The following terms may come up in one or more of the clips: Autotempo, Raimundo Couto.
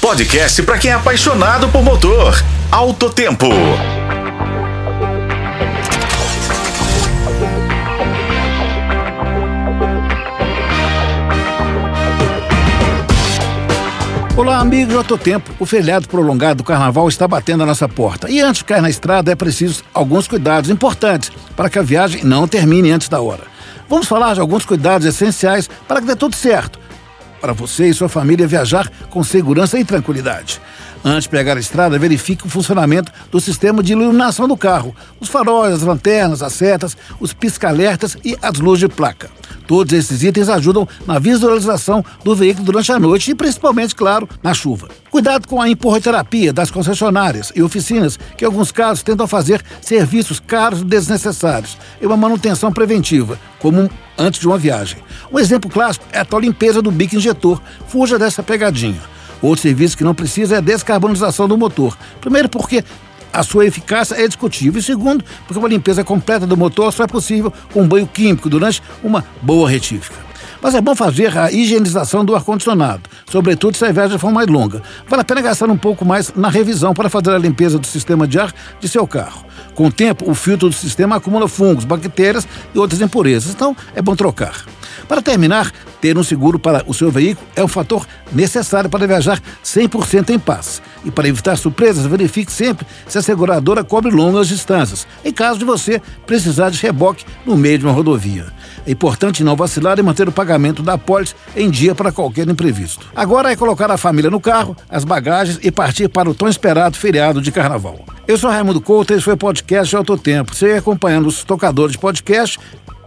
podcast para quem é apaixonado por motor. Autotempo. Olá, amigos do Autotempo. O feriado prolongado do Carnaval está batendo a nossa porta. E antes de cair na estrada é preciso alguns cuidados importantes para que a viagem não termine antes da hora. Vamos falar de alguns cuidados essenciais para que dê tudo certo. Para você e sua família viajar com segurança e tranquilidade. Antes de pegar a estrada, verifique o funcionamento do sistema de iluminação do carro, os faróis, as lanternas, as setas, os pisca-alertas e as luzes de placa. Todos esses itens ajudam na visualização do veículo durante a noite e principalmente, claro, na chuva. Cuidado com a empurroterapia das concessionárias e oficinas, que em alguns casos tentam fazer serviços caros e desnecessários e uma manutenção preventiva, como antes de uma viagem. Um exemplo clássico é a tal limpeza do bico injetor. Fuja dessa pegadinha. Outro serviço que não precisa é a descarbonização do motor. Primeiro, porque a sua eficácia é discutível. E segundo, porque uma limpeza completa do motor só é possível com um banho químico durante uma boa retífica. Mas é bom fazer a higienização do ar-condicionado, sobretudo se a viagem for mais longa. Vale a pena gastar um pouco mais na revisão para fazer a limpeza do sistema de ar de seu carro. Com o tempo, o filtro do sistema acumula fungos, bactérias e outras impurezas, então é bom trocar. Para terminar, ter um seguro para o seu veículo é um fator necessário para viajar 100% em paz. E para evitar surpresas, verifique sempre se a seguradora cobre longas distâncias, em caso de você precisar de reboque no meio de uma rodovia. É importante não vacilar e manter o pagamento da apólice em dia para qualquer imprevisto. Agora é colocar a família no carro, as bagagens e partir para o tão esperado feriado de Carnaval. Eu sou Raimundo Couto e esse foi o podcast de Autotempo. Você acompanhando os tocadores de podcast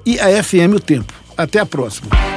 e a FM O Tempo. Até a próxima.